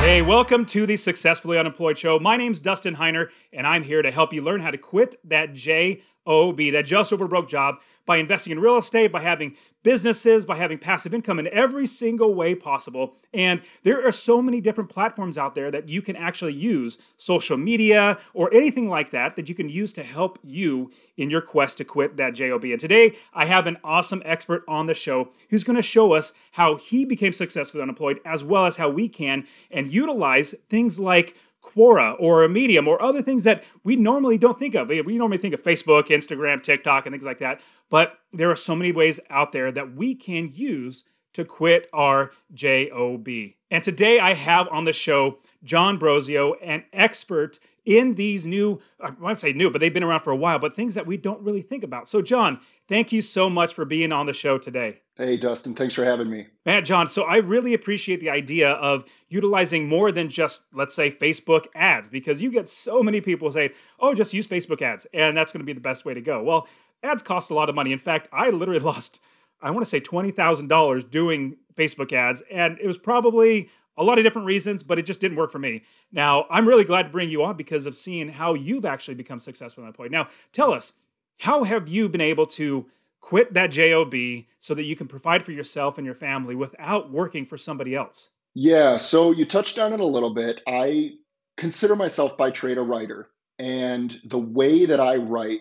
Hey, welcome to the Successfully Unemployed Show. My name's Dustin Heiner, and I'm here to help you learn how to quit that JOB, that just over broke job, by investing in real estate, by having businesses, by having passive income in every single way possible. And there are so many different platforms out there that you can actually use, social media or anything like that, that you can use to help you in your quest to quit that JOB. And today I have an awesome expert on the show who's going to show us how he became successfully unemployed, as well as how we can and utilize things like Quora or a Medium or other things that we normally don't think of. We normally think of Facebook, Instagram, TikTok, and things like that. But there are so many ways out there that we can use to quit our JOB. And today I have on the show John Brozio, an expert in these new, I won't say new, but they've been around for a while, but things that we don't really think about. So John, thank you so much for being on the show today. Hey, Dustin, thanks for having me. Man, John, so I really appreciate the idea of utilizing more than just, let's say, Facebook ads, because you get so many people say, oh, just use Facebook ads, and that's going to be the best way to go. Well, ads cost a lot of money. In fact, I literally lost, I want to say $20,000 doing Facebook ads, and it was probably a lot of different reasons, but it just didn't work for me. Now, I'm really glad to bring you on because of seeing how you've actually become successful at that point. Now, tell us, how have you been able to quit that JOB so that you can provide for yourself and your family without working for somebody else? Yeah, so you touched on it a little bit. I consider myself by trade a writer. And the way that I write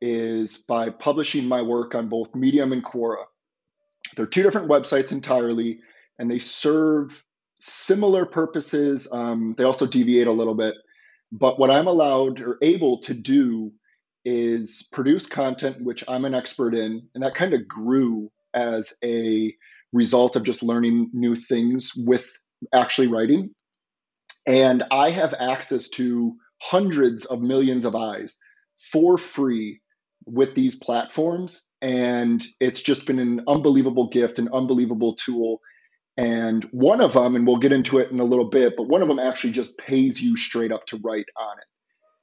is by publishing my work on both Medium and Quora. They're two different websites entirely, and they serve similar purposes. They also deviate a little bit. But what I'm allowed or able to do is produce content, which I'm an expert in. And that kind of grew as a result of just learning new things with actually writing. And I have access to hundreds of millions of eyes for free with these platforms. And it's just been an unbelievable gift, an unbelievable tool. And one of them, and we'll get into it in a little bit, but one of them actually just pays you straight up to write on it.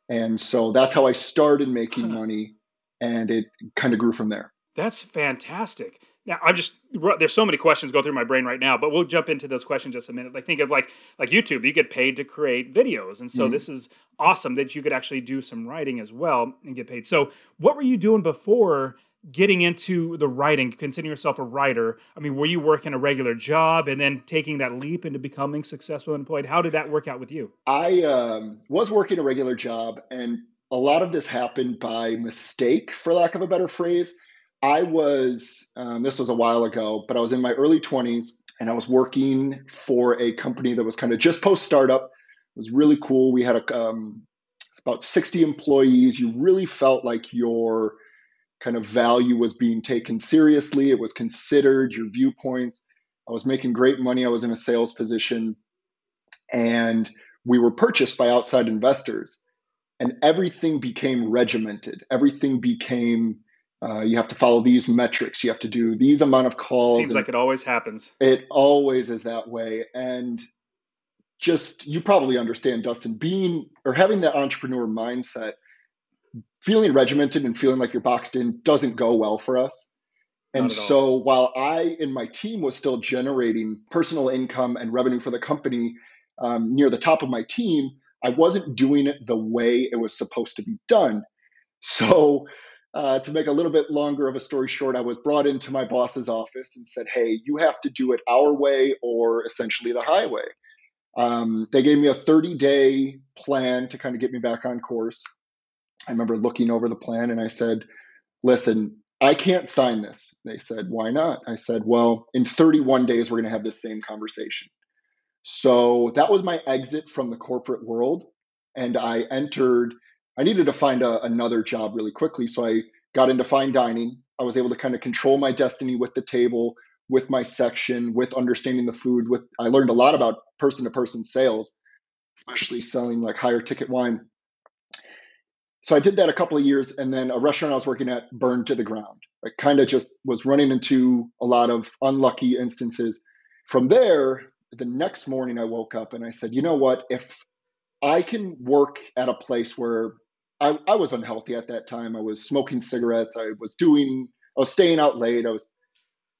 And so that's how I started making money, and it kind of grew from there. That's fantastic. Now, there's so many questions going through my brain right now, but we'll jump into those questions in just a minute. Like think of like YouTube, you get paid to create videos. And so This is awesome that you could actually do some writing as well and get paid. So what were you doing before getting into the writing, considering yourself a writer? I mean, were you working a regular job and then taking that leap into becoming successful employed? How did that work out with you? I was working a regular job, and a lot of this happened by mistake, for lack of a better phrase. I was, this was a while ago, but I was in my early 20s, and I was working for a company that was kind of just post-startup. It was really cool. We had about 60 employees. You really felt like your kind of value was being taken seriously. It was considered, your viewpoints. I was making great money. I was in a sales position, and we were purchased by outside investors, and everything became regimented. Everything became, you have to follow these metrics. You have to do these amount of calls. Seems like it always happens. It always is that way. And just, you probably understand, Dustin, being or having that entrepreneur mindset, feeling regimented and feeling like you're boxed in doesn't go well for us. And so while I and my team was still generating personal income and revenue for the company near the top of my team, I wasn't doing it the way it was supposed to be done. So to make a little bit longer of a story short, I was brought into my boss's office and said, hey, you have to do it our way or essentially the highway. They gave me a 30-day plan to kind of get me back on course. I remember looking over the plan and I said, listen, I can't sign this. They said, why not? I said, well, in 31 days, we're going to have this same conversation. So that was my exit from the corporate world. And I needed to find another job really quickly. So I got into fine dining. I was able to kind of control my destiny with the table, with my section, with understanding the food. I learned a lot about person-to-person sales, especially selling like higher ticket wine. So I did that a couple of years, and then a restaurant I was working at burned to the ground. I kind of just was running into a lot of unlucky instances. From there, the next morning I woke up and I said, you know what, if I can work at a place where I was unhealthy at that time. I was smoking cigarettes. I was staying out late.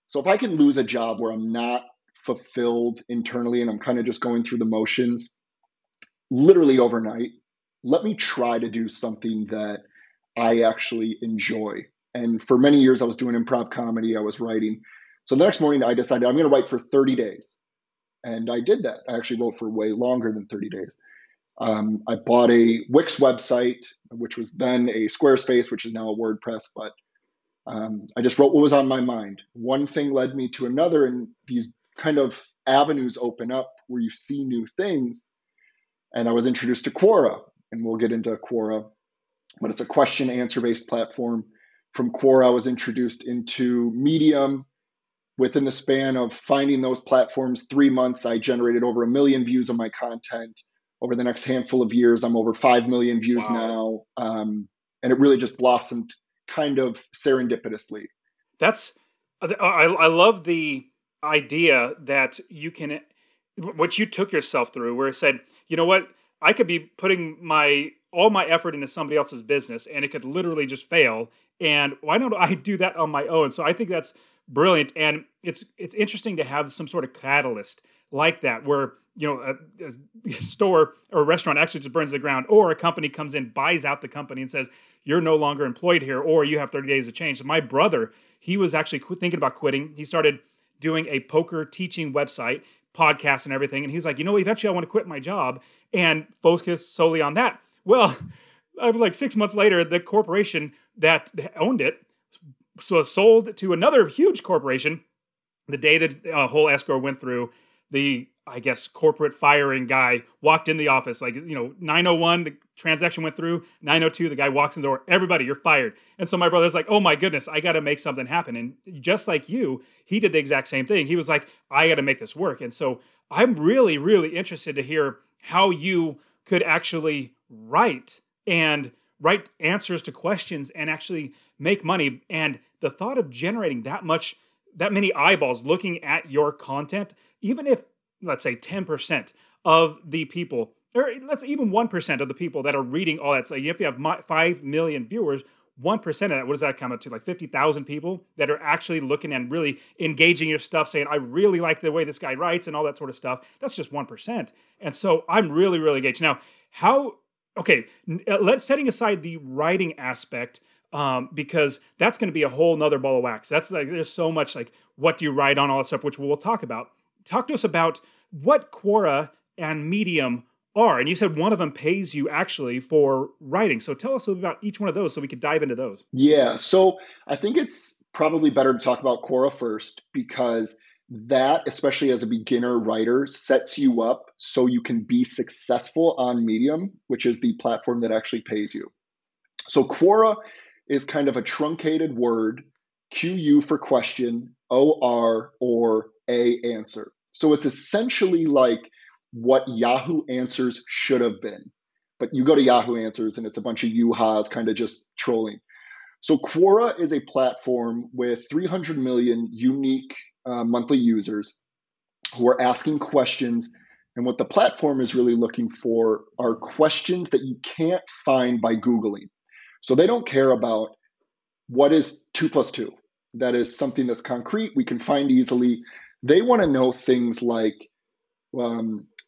So if I can lose a job where I'm not fulfilled internally and I'm kind of just going through the motions literally overnight, let me try to do something that I actually enjoy. And for many years, I was doing improv comedy. I was writing. So the next morning I decided I'm going to write for 30 days. And I did that. I actually wrote for way longer than 30 days. I bought a Wix website, which was then a Squarespace, which is now a WordPress, but I just wrote what was on my mind. One thing led me to another, and these kind of avenues open up where you see new things. And I was introduced to Quora, and we'll get into Quora, but it's a question answer-based platform. From Quora, I was introduced into Medium. Within the span of finding those platforms, 3 months, I generated over 1 million views on my content. Over the next handful of years, I'm over 5 million views wow. now. And it really just blossomed kind of serendipitously. I love the idea that what you took yourself through, where it said, you know what, I could be putting all my effort into somebody else's business and it could literally just fail. And why don't I do that on my own? So I think that's brilliant. And it's interesting to have some sort of catalyst like that, where a store or a restaurant actually just burns to the ground, or a company comes in, buys out the company and says, you're no longer employed here, or you have 30 days to change. So my brother, he was actually thinking about quitting. He started doing a poker teaching website, podcast and everything. And he was like, eventually I want to quit my job and focus solely on that. Well, like 6 months later, the corporation that owned it was sold to another huge corporation. The day that whole escrow went through, the corporate firing guy walked in the office, 901, the transaction went through, 902, the guy walks in the door, everybody, you're fired. And so my brother's like, oh my goodness, I got to make something happen. And just like you, he did the exact same thing. He was like, I got to make this work. And so I'm really, really interested to hear how you could actually write answers to questions and actually make money. And the thought of generating that many eyeballs looking at your content, even if, let's say 10% of the people, or let's even 1% of the people that are reading all that. So if you have 5 million viewers, 1% of that, what does that come up to? Like 50,000 people that are actually looking and really engaging your stuff, saying, I really like the way this guy writes and all that sort of stuff. That's just 1%. And so I'm really, really engaged. Now, setting aside the writing aspect, because that's going to be a whole nother ball of wax. That's like, there's so much like, what do you write on, all that stuff, which we'll talk about. Talk to us about what Quora and Medium are. And you said one of them pays you actually for writing. So tell us a little bit about each one of those so we could dive into those. Yeah. So I think it's probably better to talk about Quora first, because that, especially as a beginner writer, sets you up so you can be successful on Medium, which is the platform that actually pays you. So Quora is kind of a truncated word, QU for question, OR or A answer. So it's essentially like what Yahoo Answers should have been. But you go to Yahoo Answers and it's a bunch of yoo-ha's kind of just trolling. So Quora is a platform with 300 million unique monthly users who are asking questions. And what the platform is really looking for are questions that you can't find by Googling. So they don't care about what is 2 plus 2. That is something that's concrete, we can find easily. They want to know things like,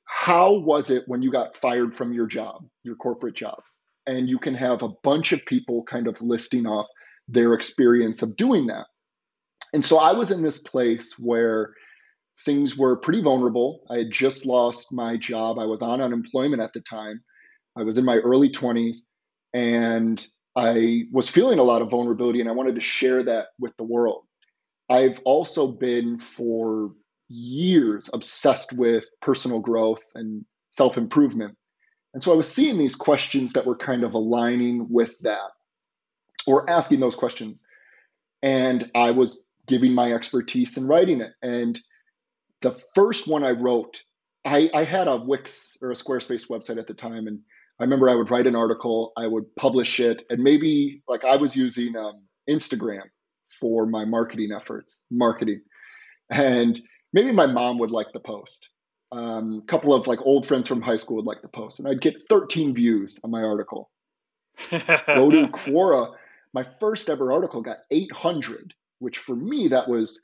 how was it when you got fired from your job, your corporate job? And you can have a bunch of people kind of listing off their experience of doing that. And so I was in this place where things were pretty vulnerable. I had just lost my job. I was on unemployment at the time. I was in my early 20s, and I was feeling a lot of vulnerability, and I wanted to share that with the world. I've also been for years obsessed with personal growth and self-improvement. And so I was seeing these questions that were kind of aligning with that, or asking those questions. And I was giving my expertise in writing it. And the first one I wrote, I had a Wix or a Squarespace website at the time, and I remember I would write an article, I would publish it, and maybe like I was using Instagram for my marketing efforts, and maybe my mom would like the post. A couple of like old friends from high school would like the post, and I'd get 13 views on my article. Go to Quora. My first ever article got 800, which for me, that was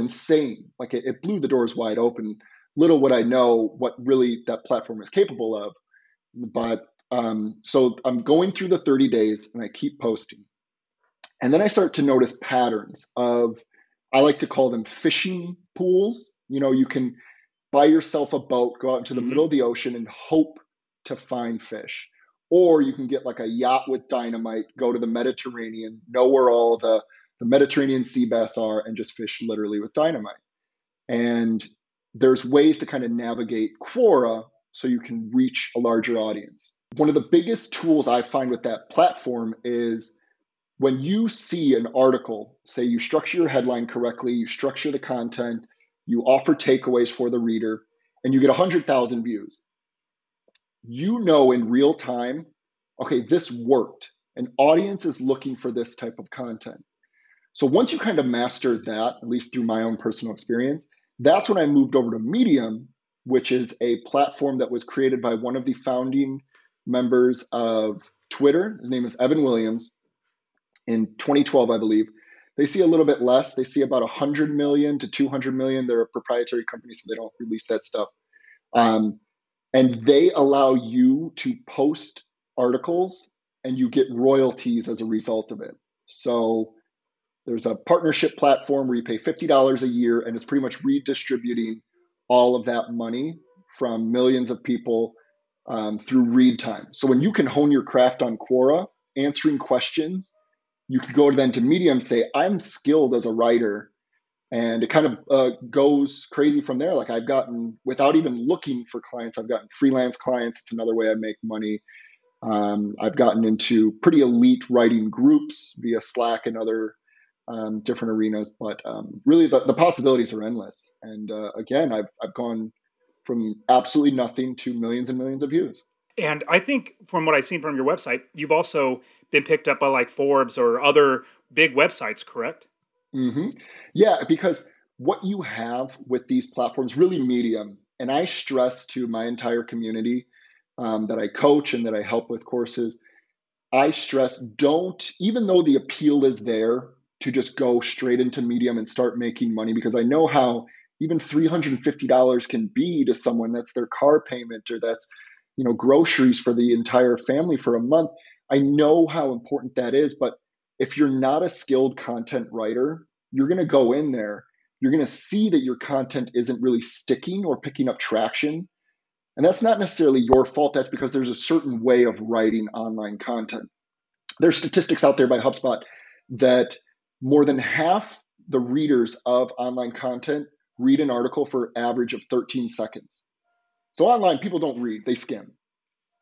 insane. Like it blew the doors wide open. Little would I know what really that platform is capable of. But so I'm going through the 30 days and I keep posting. And then I start to notice patterns of, I like to call them fishing pools. You know, you can buy yourself a boat, go out into the middle of the ocean and hope to find fish. Or you can get like a yacht with dynamite, go to the Mediterranean, know where all the Mediterranean sea bass are and just fish literally with dynamite. And there's ways to kind of navigate Quora so you can reach a larger audience. One of the biggest tools I find with that platform is when you see an article, say you structure your headline correctly, you structure the content, you offer takeaways for the reader, and you get 100,000 views. You know in real time, okay, this worked. An audience is looking for this type of content. So once you kind of master that, at least through my own personal experience, that's when I moved over to Medium, which is a platform that was created by one of the founding members of Twitter. His name is Evan Williams in 2012, I believe. They see a little bit less. They see about 100 million to 200 million. They're a proprietary company, so they don't release that stuff. And they allow you to post articles and you get royalties as a result of it. So there's a partnership platform where you pay $50 a year and it's pretty much redistributing all of that money from millions of people through read time. So when you can hone your craft on Quora, answering questions, you can go then to Medium and say, I'm skilled as a writer. And it kind of goes crazy from there. Like I've gotten, without even looking for clients, I've gotten freelance clients. It's another way I make money. I've gotten into pretty elite writing groups via Slack and other different arenas. But really the possibilities are endless. And again, I've gone from absolutely nothing to millions and millions of views. And I think from what I've seen from your website, you've also been picked up by like Forbes or other big websites, correct? Mm-hmm. Yeah, because what you have with these platforms, really Medium, and I stress to my entire community that I coach and that I help with courses, I stress don't, even though the appeal is there to just go straight into Medium and start making money, because I know how even $350 can be to someone. That's their car payment or that's, you know, groceries for the entire family for a month. I know how important that is, but if you're not a skilled content writer, you're going to go in there, you're going to see that your content isn't really sticking or picking up traction. And that's not necessarily your fault. That's because there's a certain way of writing online content. There's statistics out there by HubSpot that more than half the readers of online content read an article for an average of 13 seconds. So online, people don't read, they skim.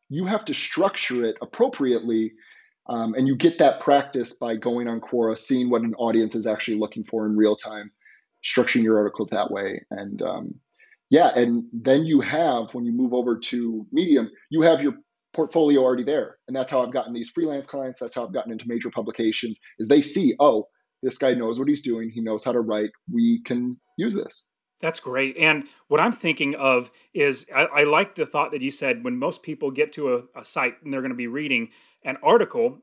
You have to structure it appropriately. And you get that practice by going on Quora, seeing what an audience is actually looking for in real time, structuring your articles that way. And and then you have, when you move over to Medium, you have your portfolio already there. And that's how I've gotten these freelance clients. That's how I've gotten into major publications, is they see, oh, this guy knows what he's doing. He knows how to write. We can use this. That's great. And what I'm thinking of is I like the thought that you said when most people get to a site and they're going to be reading an article,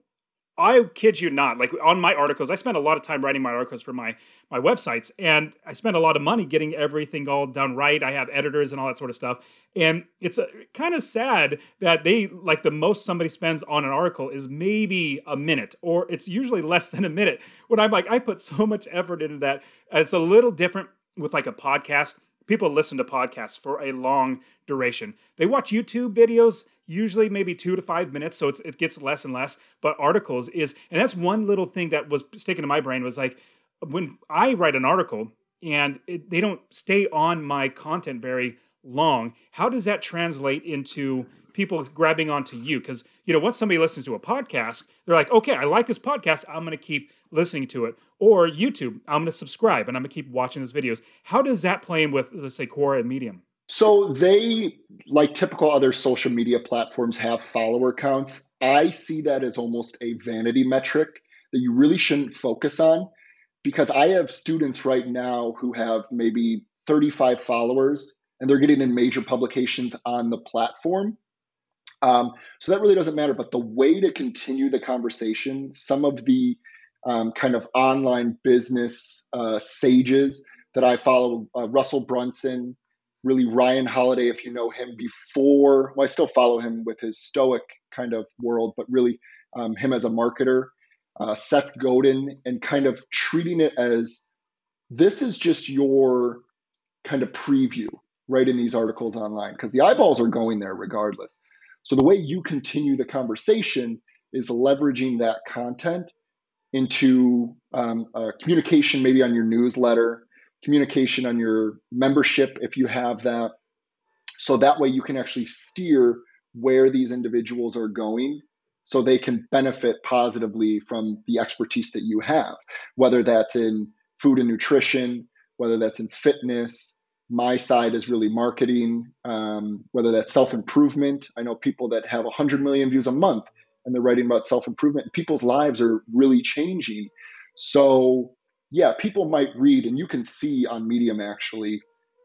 I kid you not, like on my articles, I spend a lot of time writing my articles for my websites, and I spend a lot of money getting everything all done right. I have editors and all that sort of stuff. And it's kind of sad that they, like the most somebody spends on an article is maybe a minute, or it's usually less than a minute. When I'm like, I put so much effort into that. It's a little different with like a podcast. People listen to podcasts for a long duration. They watch YouTube videos, usually maybe 2 to 5 minutes. So it gets less and less, but articles is, and that's one little thing that was sticking to my brain was like, when I write an article and they don't stay on my content very long, how does that translate into people grabbing onto you? Because, you know, once somebody listens to a podcast, they're like, okay, I like this podcast. I'm going to keep listening to it. Or YouTube, I'm going to subscribe and I'm going to keep watching those videos. How does that play in with, let's say, Quora and Medium? So they, like typical other social media platforms, have follower counts. I see that as almost a vanity metric that you really shouldn't focus on, because I have students right now who have maybe 35 followers and they're getting in major publications on the platform. So that really doesn't matter. But the way to continue the conversation, some of the kind of online business sages that I follow, Russell Brunson, really Ryan Holiday, if you know him before, well, I still follow him with his stoic kind of world, but really him as a marketer, Seth Godin, and kind of treating it as this is just your kind of preview, right, in these articles online, because the eyeballs are going there regardless. So the way you continue the conversation is leveraging that content into communication, maybe on your newsletter, communication on your membership, if you have that. So that way you can actually steer where these individuals are going so they can benefit positively from the expertise that you have, whether that's in food and nutrition, whether that's in fitness. My side is really marketing, whether that's self-improvement. I know people that have 100 million views a month and they're writing about self-improvement. People's lives are really changing. So yeah, people might read, and you can see on Medium actually,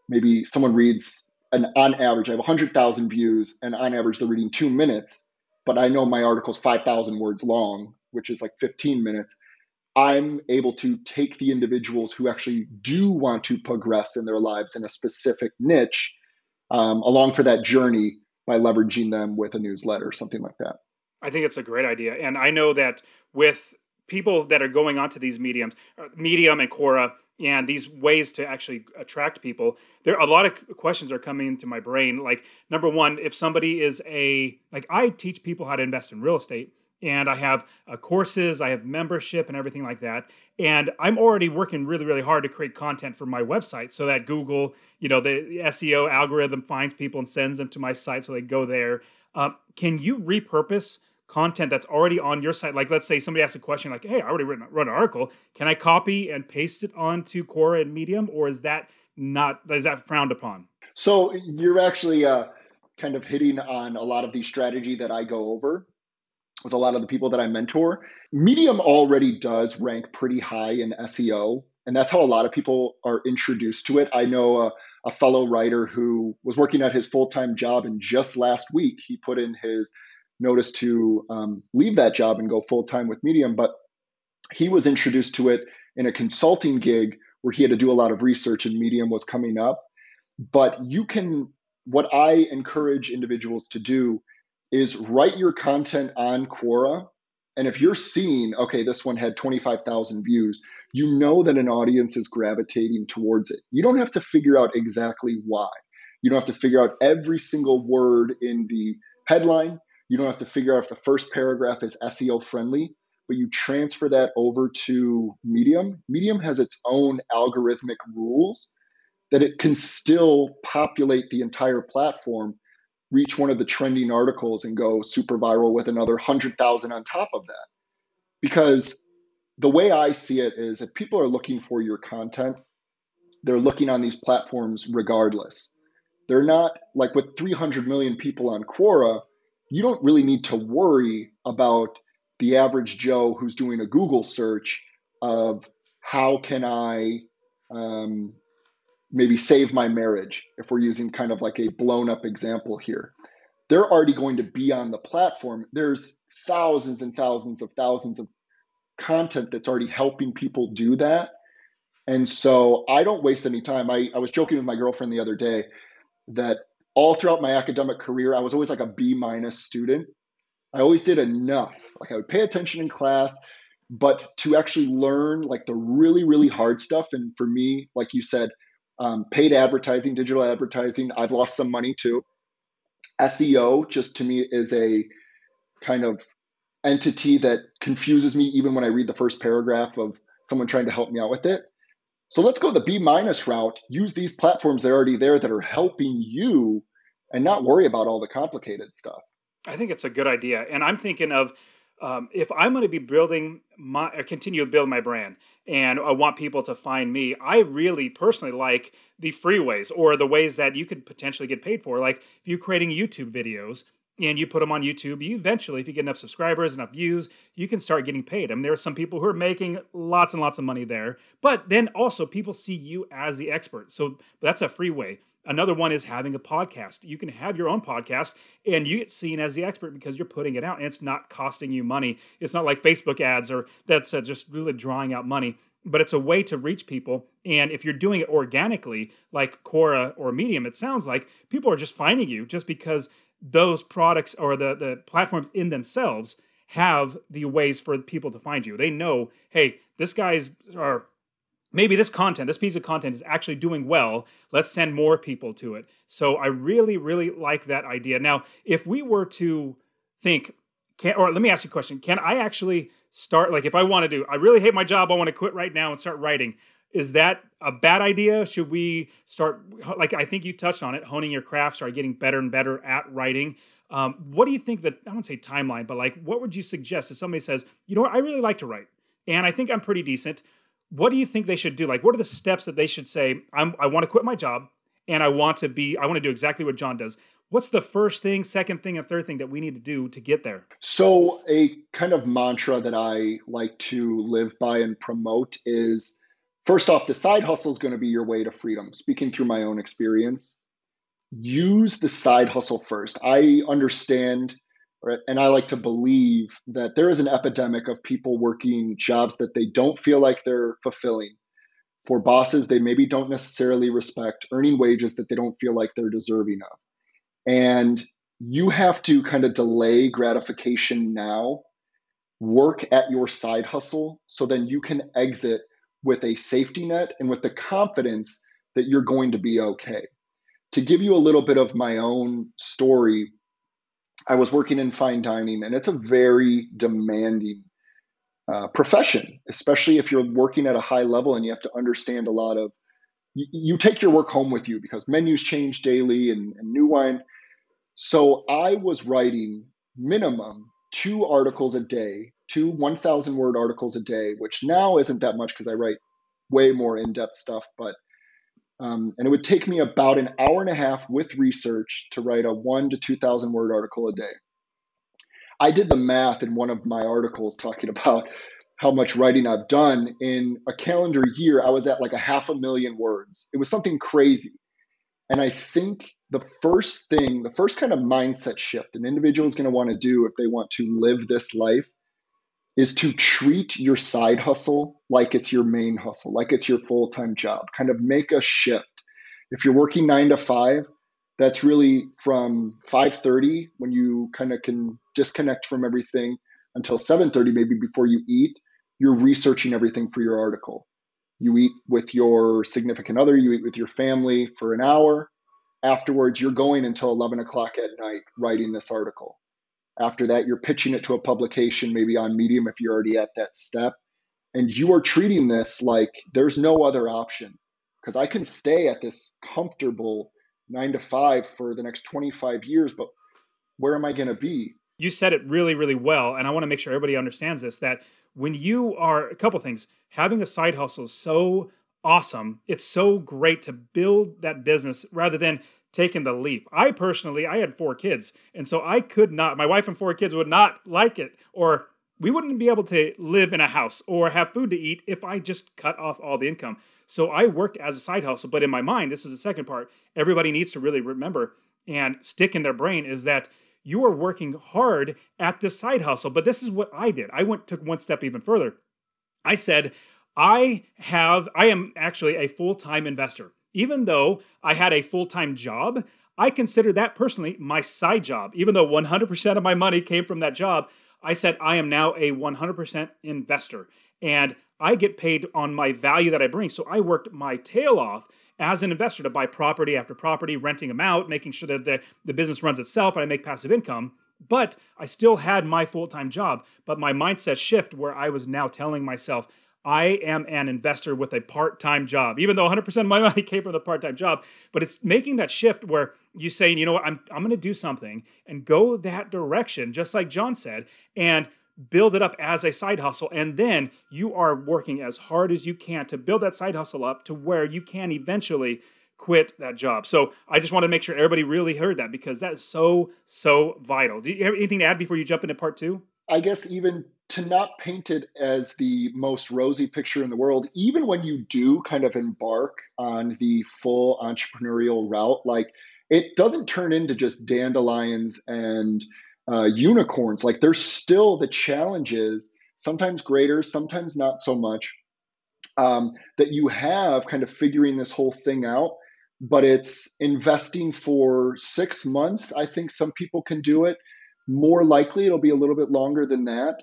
maybe someone reads, and on average, I have 100,000 views, and on average they're reading 2 minutes, but I know my article's 5,000 words long, which is like 15 minutes. I'm able to take the individuals who actually do want to progress in their lives in a specific niche along for that journey by leveraging them with a newsletter or something like that. I think it's a great idea. And I know that with people that are going onto these mediums, Medium and Quora, and these ways to actually attract people, there a lot of questions are coming into my brain. Like, number one, if somebody is like I teach people how to invest in real estate, and I have courses, I have membership and everything like that. And I'm already working really, really hard to create content for my website so that Google, you know, the SEO algorithm finds people and sends them to my site so they go there. Can you repurpose content that's already on your site? Like, let's say somebody asks a question like, hey, I already wrote an article. Can I copy and paste it onto Quora and Medium? Or is that frowned upon? So you're actually kind of hitting on a lot of the strategy that I go over with a lot of the people that I mentor. Medium already does rank pretty high in SEO, and that's how a lot of people are introduced to it. I know a fellow writer who was working at his full-time job, and just last week, he put in his notice to leave that job and go full-time with Medium, but he was introduced to it in a consulting gig where he had to do a lot of research, and Medium was coming up. But what I encourage individuals to do is write your content on Quora. And if you're seeing, okay, this one had 25,000 views, you know that an audience is gravitating towards it. You don't have to figure out exactly why. You don't have to figure out every single word in the headline. You don't have to figure out if the first paragraph is SEO friendly, but you transfer that over to Medium. Medium has its own algorithmic rules that it can still populate the entire platform, reach one of the trending articles and go super viral with another 100,000 on top of that. Because the way I see it is, if people are looking for your content, they're looking on these platforms regardless. They're not, like with 300 million people on Quora, you don't really need to worry about the average Joe who's doing a Google search of how can I maybe save my marriage, if we're using kind of like a blown up example here. They're already going to be on the platform. There's thousands and thousands of content that's already helping people do that. And so I don't waste any time. I was joking with my girlfriend the other day that all throughout my academic career, I was always like a B- student. I always did enough. Like, I would pay attention in class, but to actually learn like the really, really hard stuff. And for me, like you said, paid advertising, digital advertising, I've lost some money too. SEO just to me is a kind of entity that confuses me even when I read the first paragraph of someone trying to help me out with it. So let's go the B- route, use these platforms that are already there that are helping you, and not worry about all the complicated stuff. I think it's a good idea. And I'm thinking of If I'm going to be building continue to build my brand and I want people to find me, I really personally like the free ways or the ways that you could potentially get paid for. Like if you're creating YouTube videos and you put them on YouTube, you eventually, if you get enough subscribers, enough views, you can start getting paid. I mean, there are some people who are making lots and lots of money there, but then also people see you as the expert. So that's a free way. Another one is having a podcast. You can have your own podcast and you get seen as the expert because you're putting it out and it's not costing you money. It's not like Facebook ads or that's just really drawing out money, but it's a way to reach people. And if you're doing it organically, like Quora or Medium, it sounds like people are just finding you just because those products or the platforms in themselves have the ways for people to find you. They know, hey, maybe this piece of content is actually doing well. Let's send more people to it. So I really, really like that idea. Now, if we were to think, let me ask you a question. Can I actually start, like if I want to I really hate my job, I want to quit right now and start writing. Is that a bad idea? Should we start, like I think you touched on it, honing your craft, start getting better and better at writing. What do you think I wouldn't say timeline, but like what would you suggest if somebody says, you know what, I really like to write and I think I'm pretty decent. What do you think they should do? Like, what are the steps that they should say, I want to quit my job and I want to do exactly what John does. What's the first thing, second thing, and third thing that we need to do to get there? So a kind of mantra that I like to live by and promote is, first off, the side hustle is going to be your way to freedom. Speaking through my own experience, use the side hustle first. I understand, and I like to believe that there is an epidemic of people working jobs that they don't feel like they're fulfilling. For bosses, they maybe don't necessarily respect, earning wages that they don't feel like they're deserving of. And you have to kind of delay gratification now, work at your side hustle, so then you can exit with a safety net and with the confidence that you're going to be okay. To give you a little bit of my own story, I was working in fine dining, and it's a very demanding profession, especially if you're working at a high level and you have to understand a lot of, you take your work home with you because menus change daily and new wine. So I was writing minimum 2 articles a day, 2 1,000-word articles a day, which now isn't that much because I write way more in-depth stuff. But and it would take me about an hour and a half with research to write a 1,000 to 2,000-word article a day. I did the math in one of my articles talking about how much writing I've done. In a calendar year, I was at like 500,000 words. It was something crazy. And I think the first kind of mindset shift an individual is going to want to do if they want to live this life is to treat your side hustle like it's your main hustle, like it's your full-time job. Kind of make a shift. If you're working 9 to 5, that's really from 5:30 when you kind of can disconnect from everything until 7:30, maybe before you eat, you're researching everything for your article. You eat with your significant other, you eat with your family for an hour. Afterwards, you're going until 11 o'clock at night writing this article. After that, you're pitching it to a publication, maybe on Medium if you're already at that step. And you are treating this like there's no other option because I can stay at this comfortable 9 to 5 for the next 25 years, but where am I going to be? You said it really, really well. And I want to make sure everybody understands this, that when you are, a couple things, having a side hustle is so awesome. It's so great to build that business rather than taking the leap. I personally, I had 4 kids. And so I could not, my wife and 4 kids would not like it, or we wouldn't be able to live in a house or have food to eat if I just cut off all the income. So I worked as a side hustle. But in my mind, this is the second part, everybody needs to really remember and stick in their brain is that you are working hard at this side hustle. But this is what I did. I took one step even further. I said, I am actually a full-time investor. Even though I had a full-time job, I consider that personally my side job. Even though 100% of my money came from that job, I said, I am now a 100% investor. And I get paid on my value that I bring. So I worked my tail off as an investor to buy property after property, renting them out, making sure that the business runs itself and I make passive income. But I still had my full-time job. But my mindset shift where I was now telling myself, I am an investor with a part-time job, even though 100% of my money came from the part-time job. But it's making that shift where you say, you know what, I'm going to do something and go that direction, just like John said, and build it up as a side hustle, and then you are working as hard as you can to build that side hustle up to where you can eventually quit that job. So I just want to make sure everybody really heard that, because that is so, so vital. Do you have anything to add before you jump into part two? I guess even to not paint it as the most rosy picture in the world, even when you do kind of embark on the full entrepreneurial route, like it doesn't turn into just dandelions and unicorns. Like there's still the challenges, sometimes greater, sometimes not so much, that you have kind of figuring this whole thing out. But it's investing for 6 months. I think some people can do it. More likely, it'll be a little bit longer than that,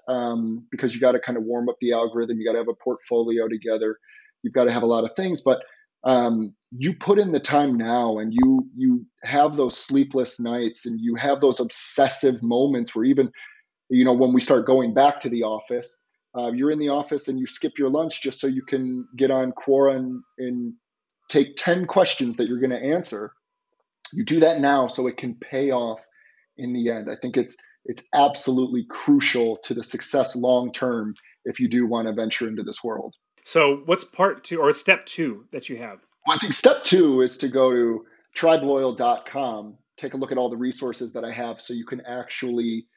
because you got to kind of warm up the algorithm. You got to have a portfolio together. You've got to have a lot of things, but you put in the time now, and you have those sleepless nights, and you have those obsessive moments where even, you know, when we start going back to the office, you're in the office and you skip your lunch just so you can get on Quora and take 10 questions that you're going to answer. You do that now so it can pay off in the end. I think it's absolutely crucial to the success long term if you do want to venture into this world. So what's part two or step two that you have? Well, I think step two is to go to tribeloyal.com, take a look at all the resources that I have so you can actually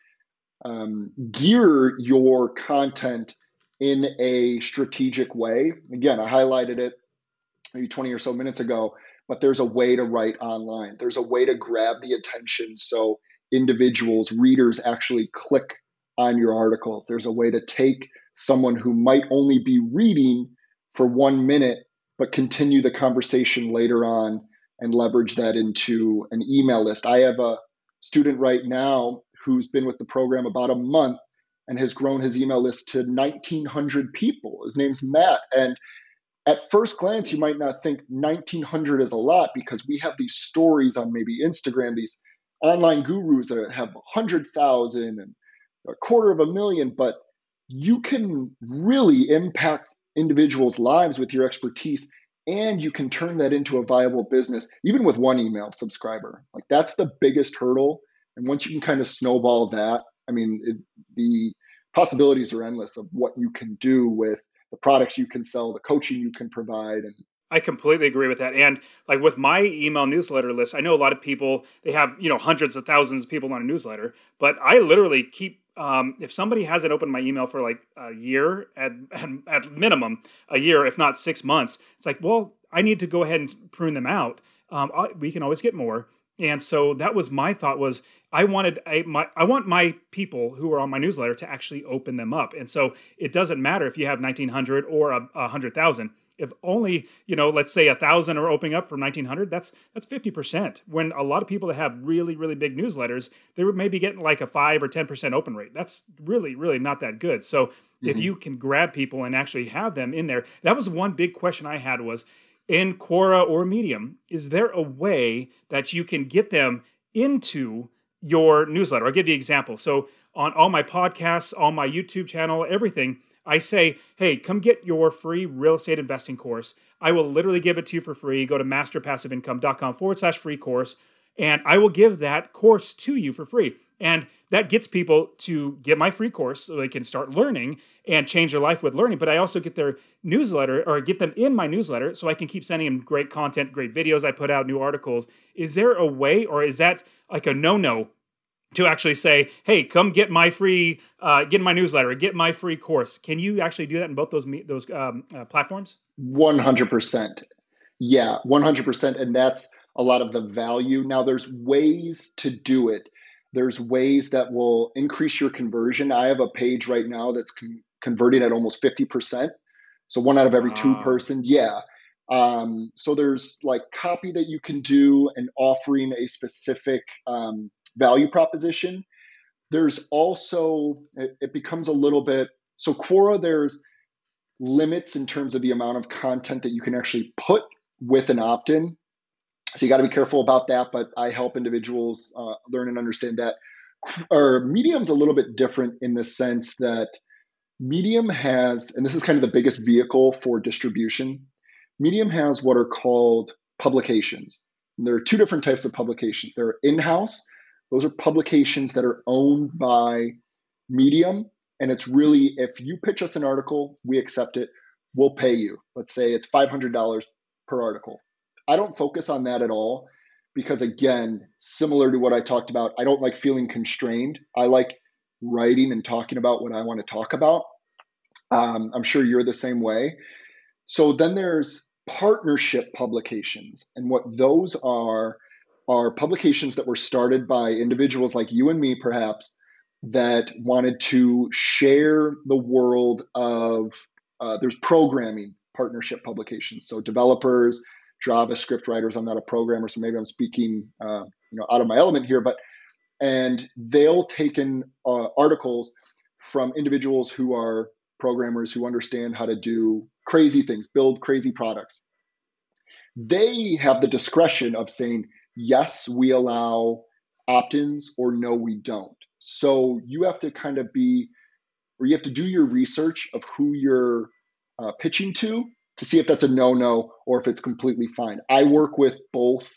gear your content in a strategic way. Again, I highlighted it maybe 20 or so minutes ago, but there's a way to write online. There's a way to grab the attention so individuals, readers actually click on your articles. There's a way to take someone who might only be reading for 1 minute, but continue the conversation later on and leverage that into an email list. I have a student right now who's been with the program about a month and has grown his email list to 1,900 people. His name's Matt. And at first glance, you might not think 1,900 is a lot, because we have these stories on maybe Instagram, these online gurus that have 100,000 and 250,000, but you can really impact individuals' lives with your expertise, and you can turn that into a viable business, even with one email subscriber. Like that's the biggest hurdle. And once you can kind of snowball that, I mean, the possibilities are endless of what you can do with the products you can sell, the coaching you can provide, and I completely agree with that. And like with my email newsletter list, I know a lot of people, they have, you know, hundreds of thousands of people on a newsletter, but I literally keep, if somebody hasn't opened my email for like a year, at minimum a year, if not 6 months, it's like, well, I need to go ahead and prune them out. We can always get more. And so that was my thought, was I want my people who are on my newsletter to actually open them up. And so it doesn't matter if you have 1,900 or 100,000. If only, you know, let's say 1,000 are opening up from 1,900, that's 50%. When a lot of people that have really, really big newsletters, they were maybe getting like a 5 or 10% open rate. That's really, really not that good. So if you can grab people and actually have them in there, that was one big question I had was, in Quora or Medium, is there a way that you can get them into your newsletter? I'll give you an example. So on all my podcasts, on my YouTube channel, everything, I say, hey, come get your free real estate investing course. I will literally give it to you for free. Go to masterpassiveincome.com /free course. And I will give that course to you for free. And that gets people to get my free course so they can start learning and change their life with learning. But I also get their newsletter, or get them in my newsletter, so I can keep sending them great content, great videos I put out, new articles. Is there a way, or is that like a no-no to actually say, hey, come get my free, get my newsletter, get my free course? Can you actually do that in both those platforms? 100%. Yeah, 100%. And that's a lot of the value. Now, there's ways to do it. There's ways that will increase your conversion. I have a page right now that's converting at almost 50%. So 1 out of every 2 person. Yeah. So there's like copy that you can do and offering a specific value proposition. There's also, it becomes a little bit, so Quora, there's limits in terms of the amount of content that you can actually put with an opt-in. So you got to be careful about that, but I help individuals learn and understand that. Or Medium's a little bit different in the sense that Medium has, and this is kind of the biggest vehicle for distribution, Medium has what are called publications. And there are 2 different types of publications. There are in-house. Those are publications that are owned by Medium And it's really, if you pitch us an article, we accept it, we'll pay you. Let's say it's $500 per article. I don't focus on that at all because, again, similar to what I talked about, I don't like feeling constrained. I like writing and talking about what I want to talk about. I'm sure you're the same way. So then there's partnership publications. And what those are publications that were started by individuals like you and me, perhaps, that wanted to share the world of, there's programming partnership publications. So developers, JavaScript writers, I'm not a programmer, so maybe I'm speaking out of my element here, and they'll take in articles from individuals who are programmers who understand how to do crazy things, build crazy products. They have the discretion of saying, yes, we allow opt-ins, or no, we don't. So you have to kind of you have to do your research of who you're pitching to see if that's a no-no or if it's completely fine. I work with both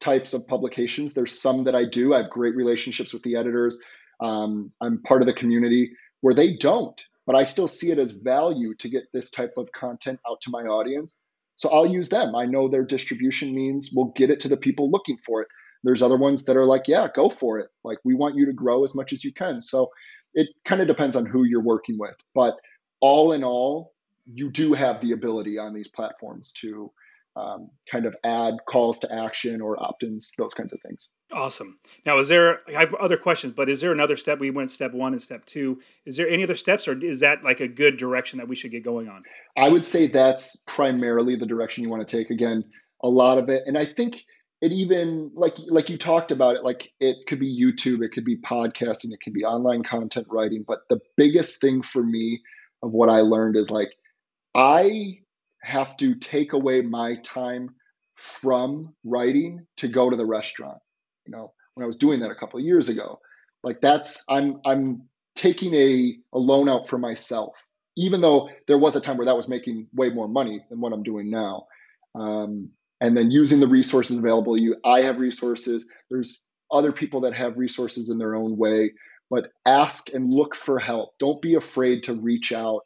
types of publications. There's some that I do. I have great relationships with the editors. I'm part of the community where they don't, but I still see it as value to get this type of content out to my audience. So I'll use them. I know their distribution means we'll get it to the people looking for it. There's other ones that are like, yeah, go for it. Like, we want you to grow as much as you can. So it kind of depends on who you're working with. But all in all, you do have the ability on these platforms to kind of add calls to action or opt-ins, those kinds of things. Awesome. Now, I have other questions, but is there another step? We went step one and step two. Is there any other steps, or is that like a good direction that we should get going on? I would say that's primarily the direction you want to take. Again, a lot of it. And I think it even, like you talked about it, like it could be YouTube, it could be podcasting, it could be online content writing. But the biggest thing for me of what I learned is like, I have to take away my time from writing to go to the restaurant. You know, when I was doing that a couple of years ago, like that's, I'm taking a loan out for myself, even though there was a time where that was making way more money than what I'm doing now. And then using the resources available to you. I have resources. There's other people that have resources in their own way, but ask and look for help. Don't be afraid to reach out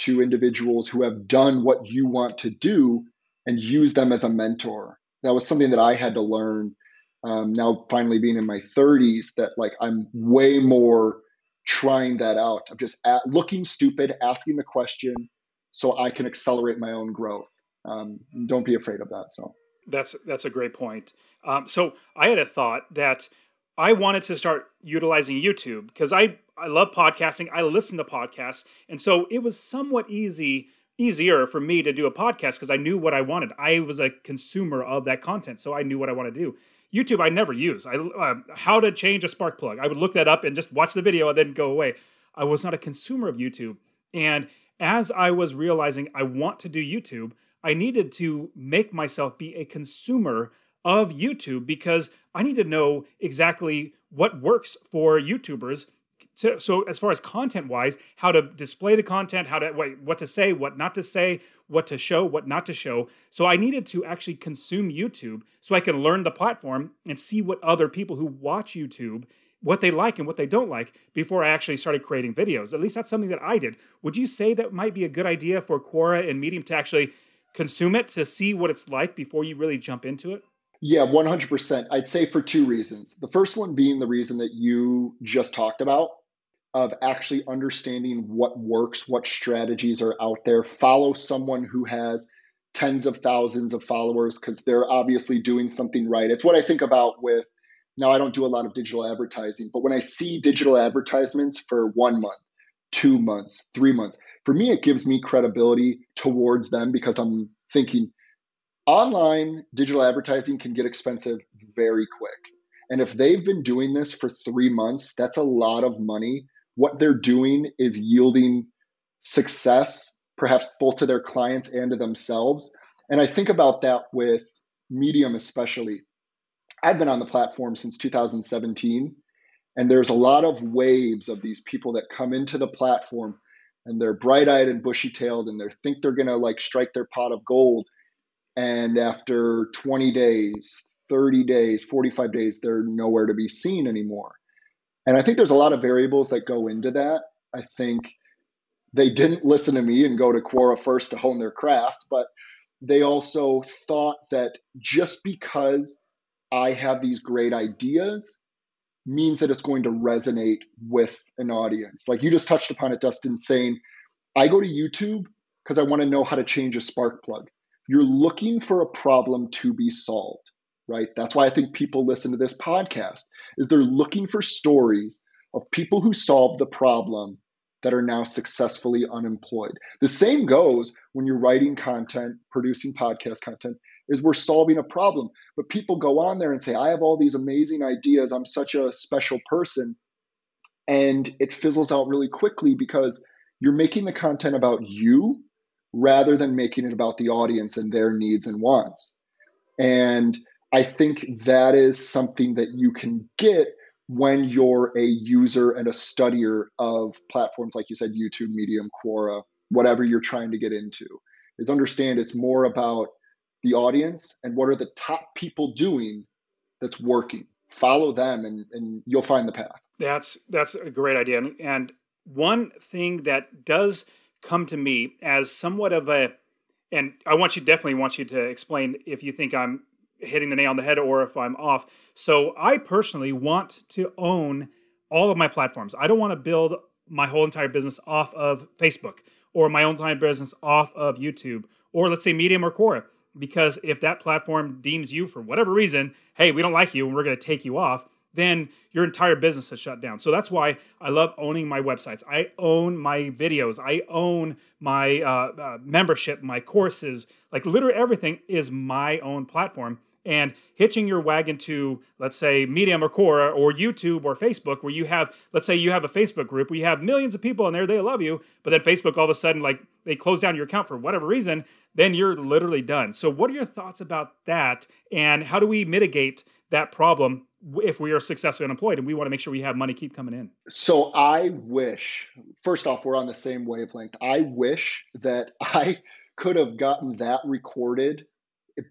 to individuals who have done what you want to do and use them as a mentor. That was something that I had to learn now finally being in my 30s, that like I'm way more trying that out. I'm just looking stupid, asking the question so I can accelerate my own growth. Don't be afraid of that. So that's a great point. So I had a thought that I wanted to start utilizing YouTube because I love podcasting. I listen to podcasts. And so it was somewhat easier for me to do a podcast because I knew what I wanted. I was a consumer of that content. So I knew what I wanted to do. YouTube, I never use. How to change a spark plug. I would look that up and just watch the video and then go away. I was not a consumer of YouTube. And as I was realizing I want to do YouTube, I needed to make myself be a consumer of YouTube because I need to know exactly what works for YouTubers. So as far as content-wise, how to display the content, what to say, what not to say, what to show, what not to show. So I needed to actually consume YouTube so I can learn the platform and see what other people who watch YouTube, what they like and what they don't like before I actually started creating videos. At least that's something that I did. Would you say that might be a good idea for Quora and Medium to actually consume it, to see what it's like before you really jump into it? Yeah, 100%. I'd say for two reasons. The first one being the reason that you just talked about, of actually understanding what works, what strategies are out there. Follow someone who has tens of thousands of followers because they're obviously doing something right. It's what I think about with, now I don't do a lot of digital advertising, but when I see digital advertisements for 1 month, 2 months, 3 months, for me, it gives me credibility towards them because I'm thinking online digital advertising can get expensive very quick. And if they've been doing this for 3 months, that's a lot of money. What they're doing is yielding success, perhaps both to their clients and to themselves. And I think about that with Medium especially. I've been on the platform since 2017, and there's a lot of waves of these people that come into the platform, and they're bright-eyed and bushy-tailed, and they think they're going to like strike their pot of gold. And after 20 days, 30 days, 45 days, they're nowhere to be seen anymore. And I think there's a lot of variables that go into that. I think they didn't listen to me and go to Quora first to hone their craft, but they also thought that just because I have these great ideas means that it's going to resonate with an audience. Like you just touched upon it, Dustin, saying, I go to YouTube because I want to know how to change a spark plug. You're looking for a problem to be solved, right? That's why I think people listen to this podcast, is they're looking for stories of people who solved the problem that are now successfully unemployed. The same goes when you're writing content, producing podcast content, is we're solving a problem. But people go on there and say, I have all these amazing ideas. I'm such a special person. And it fizzles out really quickly because you're making the content about you rather than making it about the audience and their needs and wants. And I think that is something that you can get when you're a user and a studier of platforms, like you said, YouTube, Medium, Quora, whatever you're trying to get into, is understand it's more about the audience and what are the top people doing that's working. Follow them and you'll find the path. That's a great idea. And one thing that does come to me as somewhat of a, and I definitely want you to explain if you think I'm hitting the nail on the head or if I'm off. So I personally want to own all of my platforms. I don't want to build my whole entire business off of Facebook or my entire business off of YouTube or let's say Medium or Quora, because if that platform deems you for whatever reason, hey, we don't like you and we're going to take you off, then your entire business is shut down. So that's why I love owning my websites. I own my videos. I own my membership, my courses, like literally everything is my own platform. And hitching your wagon to, let's say, Medium or Quora or YouTube or Facebook, where you have, let's say you have a Facebook group where you have millions of people in there, they love you, but then Facebook all of a sudden, like they close down your account for whatever reason, then you're literally done. So what are your thoughts about that? And how do we mitigate that problem if we are successfully unemployed and we want to make sure we have money keep coming in? So I wish, first off, we're on the same wavelength. I wish that I could have gotten that recorded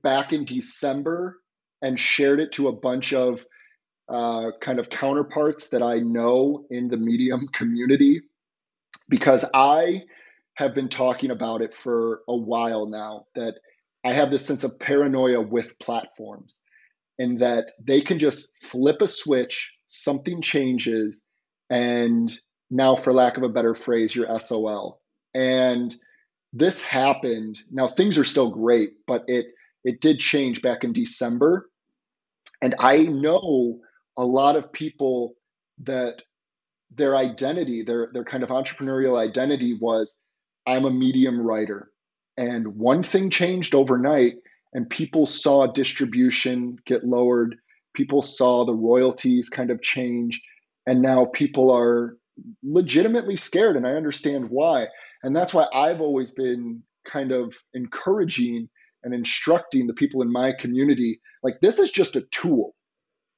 back in December and shared it to a bunch of kind of counterparts that I know in the Medium community, because I have been talking about it for a while now, that I have this sense of paranoia with platforms and that they can just flip a switch, something changes, and now, for lack of a better phrase, you're SOL. And this happened. Now, things are still great, but it did change back in December. And I know a lot of people that their identity, their kind of entrepreneurial identity was, I'm a Medium writer. And one thing changed overnight and people saw distribution get lowered. People saw the royalties kind of change. And now people are legitimately scared. And I understand why. And that's why I've always been kind of encouraging and instructing the people in my community, like, this is just a tool.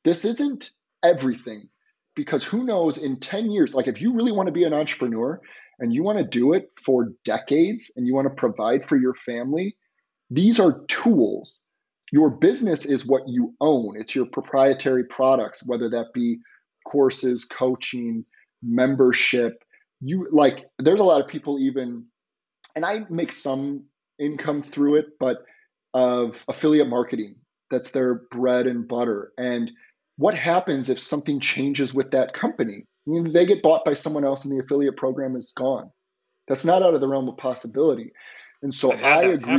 This isn't everything, because who knows in 10 years, like if you really want to be an entrepreneur and you want to do it for decades and you want to provide for your family, these are tools. Your business is what you own. It's your proprietary products, whether that be courses, coaching, membership. You like, there's a lot of people even, and I make some income through it, but of affiliate marketing. That's their bread and butter. And what happens if something changes with that company? I mean, they get bought by someone else and the affiliate program is gone. That's not out of the realm of possibility. And so I agree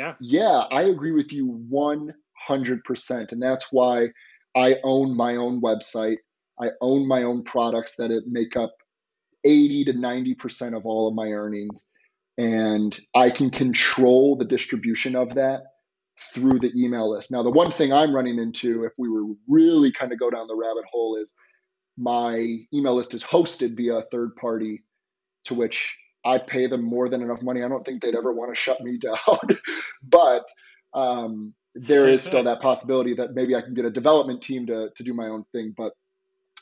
I agree with you 100%. And that's why I own my own website. I own my own products that it make up 80 to 90% of all of my earnings. And I can control the distribution of that through the email list. Now, the one thing I'm running into, if we were really kind of go down the rabbit hole, is my email list is hosted via a third party, to which I pay them more than enough money. I don't think they'd ever want to shut me down. But there is still that possibility that maybe I can get a development team to do my own thing. But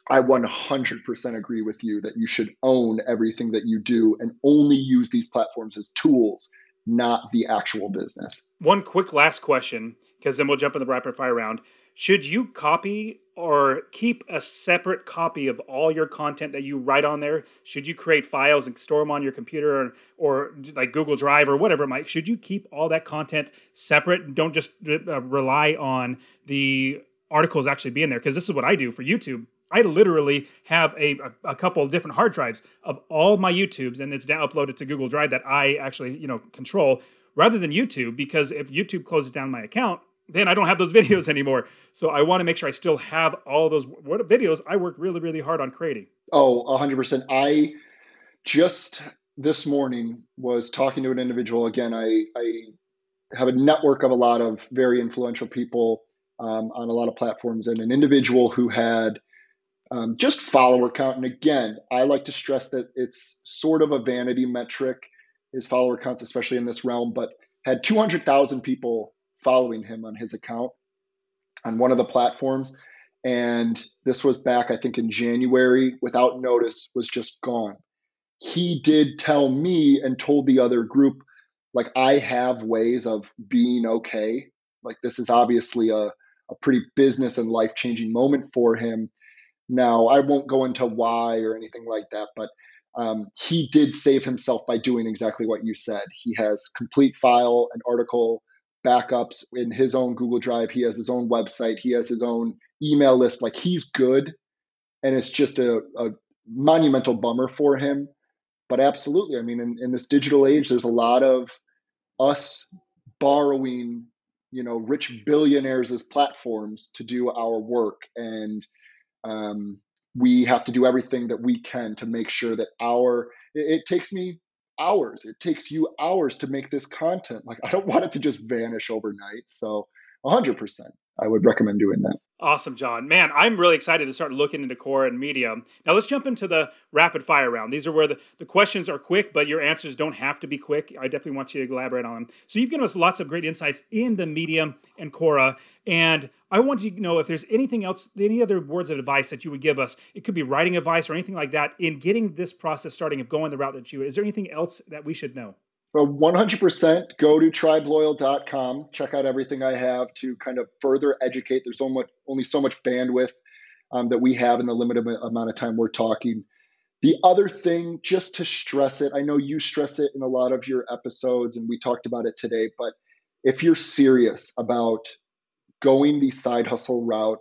I 100% agree with you that you should own everything that you do and only use these platforms as tools, not the actual business. One quick last question, because then we'll jump in the rapid fire round. Should you copy or keep a separate copy of all your content that you write on there? Should you create files and store them on your computer or like Google Drive or whatever it might? Should you keep all that content separate and don't just rely on the articles actually being there? Because this is what I do for YouTube. I literally have a couple of different hard drives of all my YouTubes, and it's now uploaded to Google Drive that I actually, control, rather than YouTube, because if YouTube closes down my account, then I don't have those videos anymore. So I want to make sure I still have all those videos I worked really, really hard on creating. Oh, 100%. I just this morning was talking to an individual. Again, I have a network of a lot of very influential people on a lot of platforms, and an individual who had just follower count. And again, I like to stress that it's sort of a vanity metric, is follower counts, especially in this realm, but had 200,000 people following him on his account on one of the platforms. And this was back, I think, in January, without notice, was just gone. He did tell me and told the other group, like, I have ways of being okay. Like, this is obviously a pretty business and life-changing moment for him. Now, I won't go into why or anything like that, but he did save himself by doing exactly what you said. He has complete file and article backups in his own Google Drive. He has his own website. He has his own email list. Like, he's good. And it's just a monumental bummer for him. But absolutely, I mean, in this digital age, there's a lot of us borrowing, rich billionaires as platforms to do our work. And we have to do everything that we can to make sure that it takes me hours. It takes you hours to make this content. Like, I don't want it to just vanish overnight. So 100%, I would recommend doing that. Awesome, John. Man, I'm really excited to start looking into Quora and Medium. Now let's jump into the rapid fire round. These are where the questions are quick, but your answers don't have to be quick. I definitely want you to elaborate on them. So you've given us lots of great insights in the Medium and Quora. And I want you to know if there's anything else, any other words of advice that you would give us. It could be writing advice or anything like that in getting this process starting of going the route that you, is there anything else that we should know? Well, 100% go to tribeloyal.com, check out everything I have to kind of further educate. There's only so much bandwidth that we have in the limited amount of time we're talking. The other thing, just to stress it, I know you stress it in a lot of your episodes, and we talked about it today, but if you're serious about going the side hustle route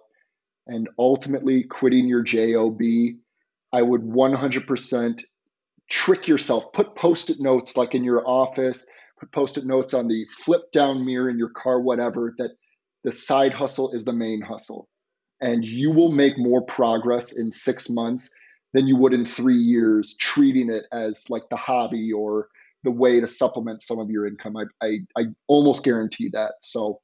and ultimately quitting your job, I would 100% trick yourself. Put post-it notes like in your office, put post-it notes on the flip down mirror in your car, whatever, that the side hustle is the main hustle. And you will make more progress in 6 months than you would in 3 years, treating it as like the hobby or the way to supplement some of your income. I almost guarantee that. So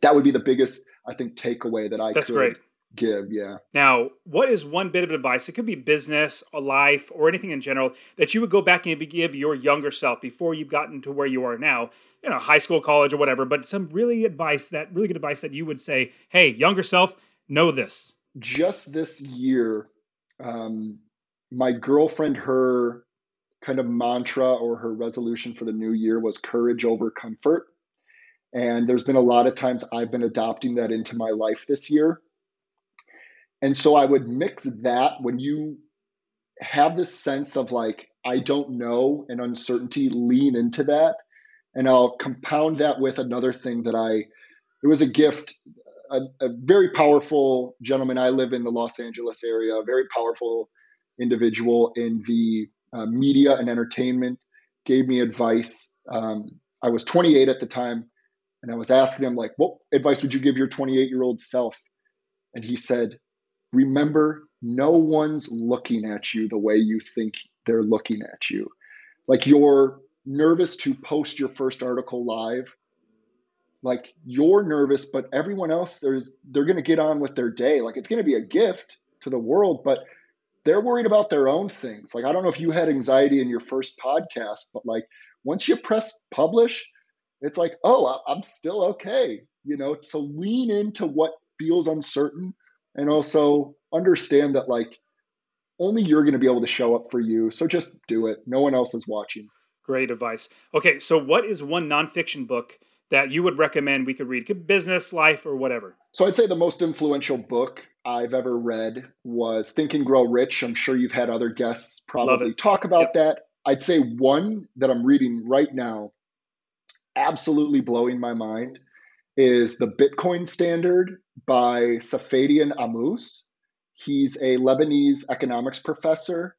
that would be the biggest, I think, takeaway that I could give. Yeah. Now, what is one bit of advice? It could be business, a life, or anything in general that you would go back and give your younger self before you've gotten to where you are now, high school, college, or whatever, but some really good advice that you would say, hey, younger self, know this. Just this year, my girlfriend, her kind of mantra or her resolution for the new year was courage over comfort. And there's been a lot of times I've been adopting that into my life this year. And so I would mix that when you have this sense of like, I don't know, and uncertainty, lean into that. And I'll compound that with another thing that it was a gift, a very powerful gentleman. I live in the Los Angeles area, a very powerful individual in the media and entertainment, gave me advice. I was 28 at the time, and I was asking him, like, what advice would you give your 28-year-old self? And he said, remember, no one's looking at you the way you think they're looking at you. Like, you're nervous to post your first article live. Like, you're nervous, but everyone else, they're going to get on with their day. Like, it's going to be a gift to the world, but they're worried about their own things. Like, I don't know if you had anxiety in your first podcast, but like, once you press publish, it's like, oh, I'm still okay. So lean into what feels uncertain. And also understand that, like, only you're going to be able to show up for you. So just do it. No one else is watching. Great advice. Okay, so what is one nonfiction book that you would recommend we could read? It could be business, life, or whatever. So I'd say the most influential book I've ever read was Think and Grow Rich. I'm sure you've had other guests probably talk about that. I'd say one that I'm reading right now, absolutely blowing my mind, is The Bitcoin Standard by Saifedean Ammous. He's a Lebanese economics professor.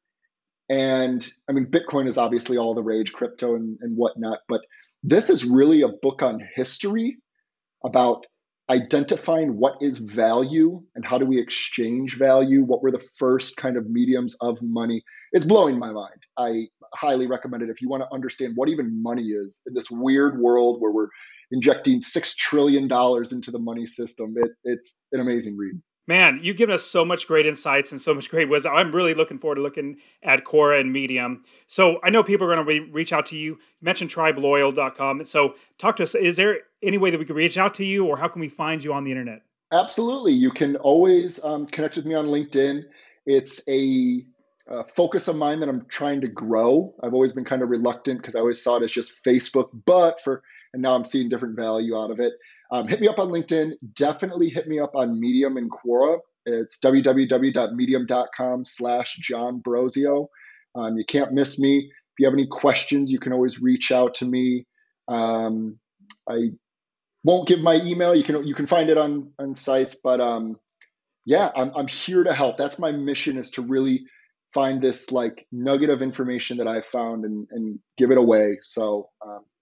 And I mean, Bitcoin is obviously all the rage, crypto and whatnot, but this is really a book on history about identifying what is value and how do we exchange value? What were the first kind of mediums of money? It's blowing my mind. I highly recommend it if you want to understand what even money is in this weird world where we're injecting $6 trillion into the money system. It's an amazing read. Man, you've given us so much great insights and so much great wisdom. I'm really looking forward to looking at Quora and Medium. So I know people are going to reach out to you. You mentioned tribeloyal.com. So talk to us. Is there any way that we can reach out to you, or how can we find you on the internet? Absolutely. You can always connect with me on LinkedIn. It's a focus of mine that I'm trying to grow. I've always been kind of reluctant because I always saw it as just Facebook, and now I'm seeing different value out of it. Hit me up on LinkedIn. Definitely hit me up on Medium and Quora. It's www.medium.com/JohnBrozio. You can't miss me. If you have any questions, you can always reach out to me. I won't give my email. You can find it on sites, but I'm here to help. That's my mission, is to really find this like nugget of information that I found and give it away. So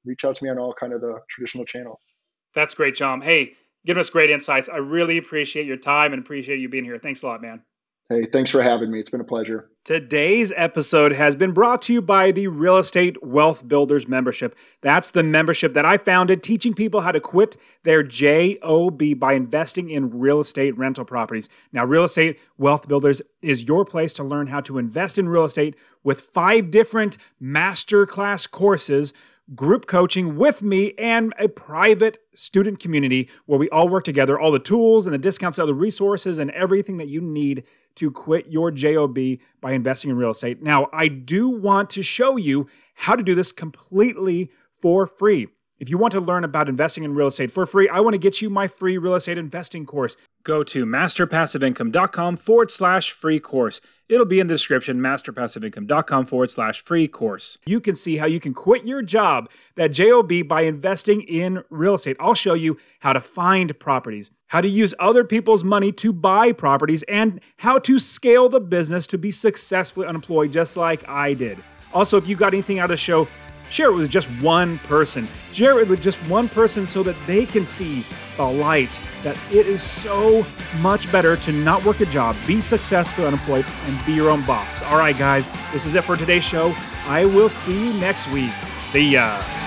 reach out to me on all kind of the traditional channels. That's great, John. Hey, giving us great insights. I really appreciate your time and appreciate you being here. Thanks a lot, man. Hey, thanks for having me. It's been a pleasure. Today's episode has been brought to you by the Real Estate Wealth Builders membership. That's the membership that I founded, teaching people how to quit their job by investing in real estate rental properties. Now, Real Estate Wealth Builders is your place to learn how to invest in real estate with 5 different masterclass courses, group coaching with me, and a private student community where we all work together, all the tools and the discounts, all the resources and everything that you need to quit your job by investing in real estate. Now, I do want to show you how to do this completely for free. If you want to learn about investing in real estate for free, I want to get you my free real estate investing course. Go to masterpassiveincome.com/free course. It'll be in the description, masterpassiveincome.com/free course. You can see how you can quit your job, that job, by investing in real estate. I'll show you how to find properties, how to use other people's money to buy properties, and how to scale the business to be successfully unemployed, just like I did. Also, if you got anything out of the show, share it with just one person. Share it with just one person so that they can see the light, that it is so much better to not work a job, be successful, unemployed, and be your own boss. All right, guys, this is it for today's show. I will see you next week. See ya.